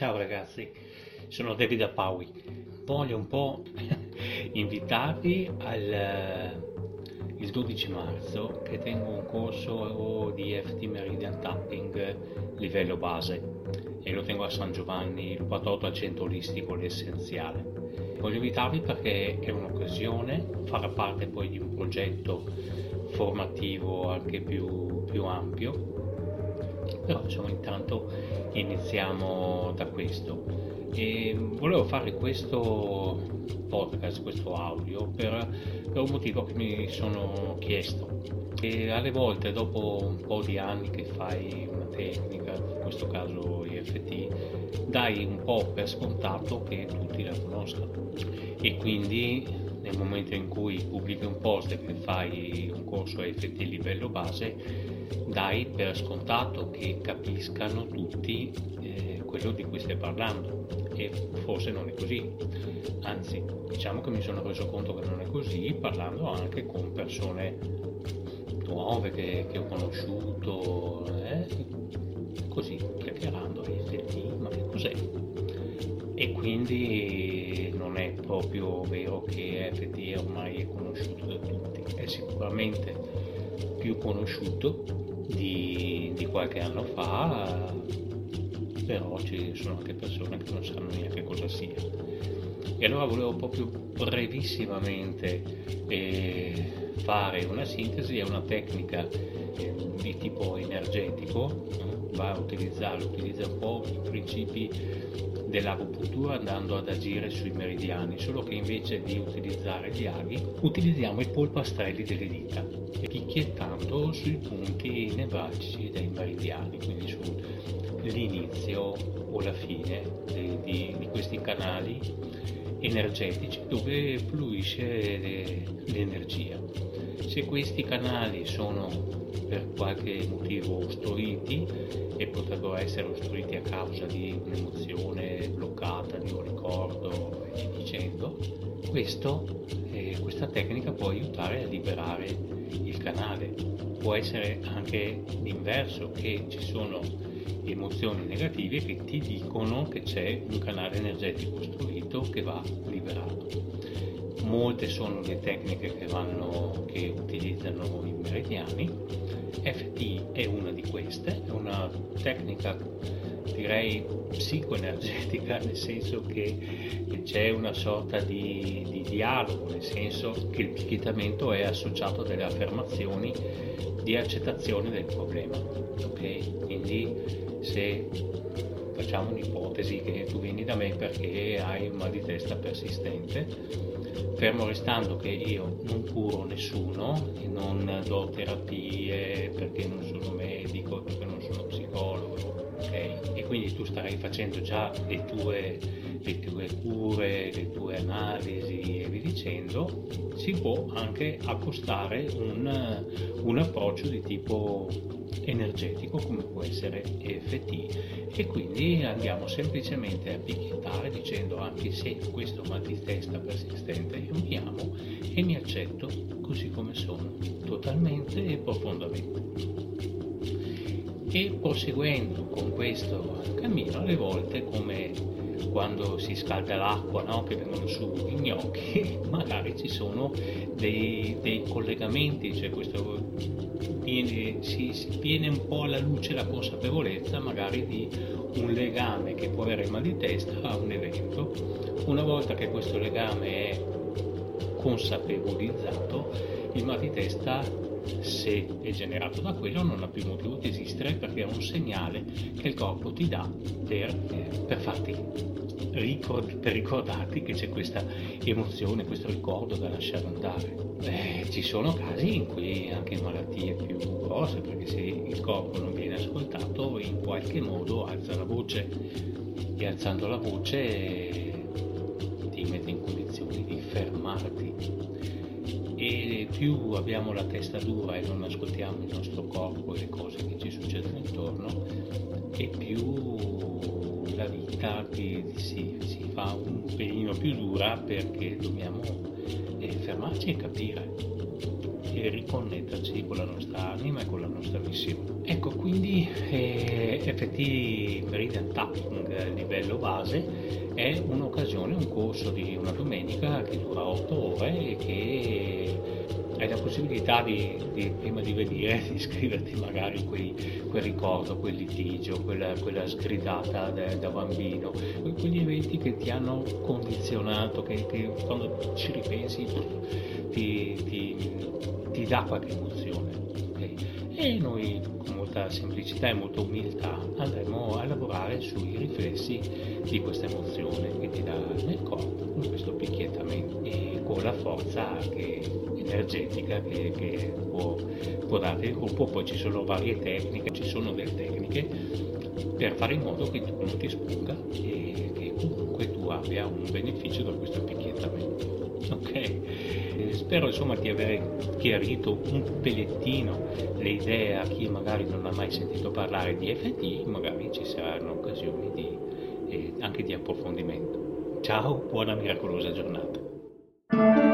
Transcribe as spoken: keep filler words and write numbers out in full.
Ciao ragazzi, sono David Appaui. Voglio un po' invitarvi al il dodici marzo che tengo un corso di E F T Meridian Tapping livello base e lo tengo a San Giovanni Lupatoto al Centro Olistico L'Essenziale. Voglio invitarvi perché è un'occasione, farà parte poi di un progetto formativo anche più, più ampio, però diciamo, intanto iniziamo da questo. E volevo fare questo podcast, questo audio, per, per un motivo che mi sono chiesto. E alle volte, dopo un po' di anni che fai una tecnica, in questo caso E F T, dai un po' per scontato che tutti la conoscano, e quindi nel momento in cui pubblichi un post e fai un corso E F T livello base, dai per scontato che capiscano tutti eh, quello di cui stai parlando, e forse non è così. Anzi, diciamo che mi sono reso conto che non è così parlando anche con persone nuove che, che ho conosciuto, eh, così chiacchierando, e senti, ma che cos'è? E quindi non è proprio vero che E F T ormai è conosciuto da tutti, è sicuramente più conosciuto di, di qualche anno fa, però ci sono anche persone che non sanno neanche cosa sia. E allora volevo proprio brevissimamente eh, fare una sintesi. È una tecnica eh, di tipo energetico, va a utilizzare utilizza un po' i principi dell'agopuntura andando ad agire sui meridiani, solo che invece di utilizzare gli aghi utilizziamo i polpastrelli delle dita, picchiettando sui punti nevralgici dei meridiani, quindi sull'inizio o la fine di, di, di questi canali energetici dove fluisce l'energia. Se questi canali sono per qualche motivo ostruiti, e potrebbero essere ostruiti a causa di un'emozione bloccata, di un ricordo e via dicendo, questo, eh, questa tecnica può aiutare a liberare il canale. Può essere anche l'inverso, che ci sono emozioni negative che ti dicono che c'è un canale energetico ostruito che va liberato. Molte sono le tecniche che, vanno, che utilizzano i meridiani. E F T è una di queste, è una tecnica direi psicoenergetica, nel senso che c'è una sorta di, di dialogo, nel senso che il picchiettamento è associato a delle affermazioni di accettazione del problema. Ok? Quindi se facciamo un'ipotesi che tu vieni da me perché hai un mal di testa persistente, fermo restando che io non curo nessuno e non do terapie perché non sono medico, perché non sono psicologo, ok? E quindi tu starai facendo già le tue, le tue cure, le tue analisi e via dicendo. Si può anche accostare un, un approccio di tipo energetico come può essere E F T, e quindi andiamo semplicemente a picchiettare dicendo: anche se questo mal di testa persistente, io mi amo e mi accetto così come sono, totalmente e profondamente. E proseguendo con questo cammino, alle volte come quando si scalda l'acqua, no? Che vengono su i gnocchi, magari ci sono dei, dei collegamenti, cioè questo Viene, si, si viene un po' alla luce la consapevolezza magari di un legame che può avere il mal di testa a un evento. Una volta che questo legame è consapevolizzato, il mal di testa, se è generato da quello, non ha più motivo di esistere, perché è un segnale che il corpo ti dà per, per farti ricord, per ricordarti che c'è questa emozione, questo ricordo da lasciare andare. Beh, ci sono casi in cui anche malattie più grosse, perché se il corpo non viene ascoltato in qualche modo alza la voce, e alzando la voce ti mette in condizioni di fermarti. E più abbiamo la testa dura e non ascoltiamo il nostro corpo e le cose che ci succedono intorno, e più la vita che si, si fa un pelino più dura, perché dobbiamo eh, fermarci e capire e riconnetterci con la nostra anima e con la nostra missione. Ecco, quindi eh, E F T Meridian Tapping livello base è un'occasione, un corso di una domenica che dura otto ore e che hai la possibilità di, di prima di venire, di scriverti magari quei, quel ricordo, quel litigio, quella, quella sgridata da, da bambino, quegli eventi che ti hanno condizionato, che, che quando ci ripensi ti, ti, ti dà qualche emozione. Okay? E noi con molta semplicità e molta umiltà andremo a lavorare sui riflessi di questa emozione che ti dà nel corpo, con questo picchiettamento e con la forza che energetica che, che può, può dare il gruppo. Poi ci sono varie tecniche, ci sono delle tecniche per fare in modo che tu non ti spunga e che comunque tu abbia un beneficio da questo picchiettamento. Ok? Spero insomma di aver chiarito un pelettino le idee a chi magari non ha mai sentito parlare di E F T, magari ci saranno occasioni di, eh, anche di approfondimento. Ciao, buona miracolosa giornata.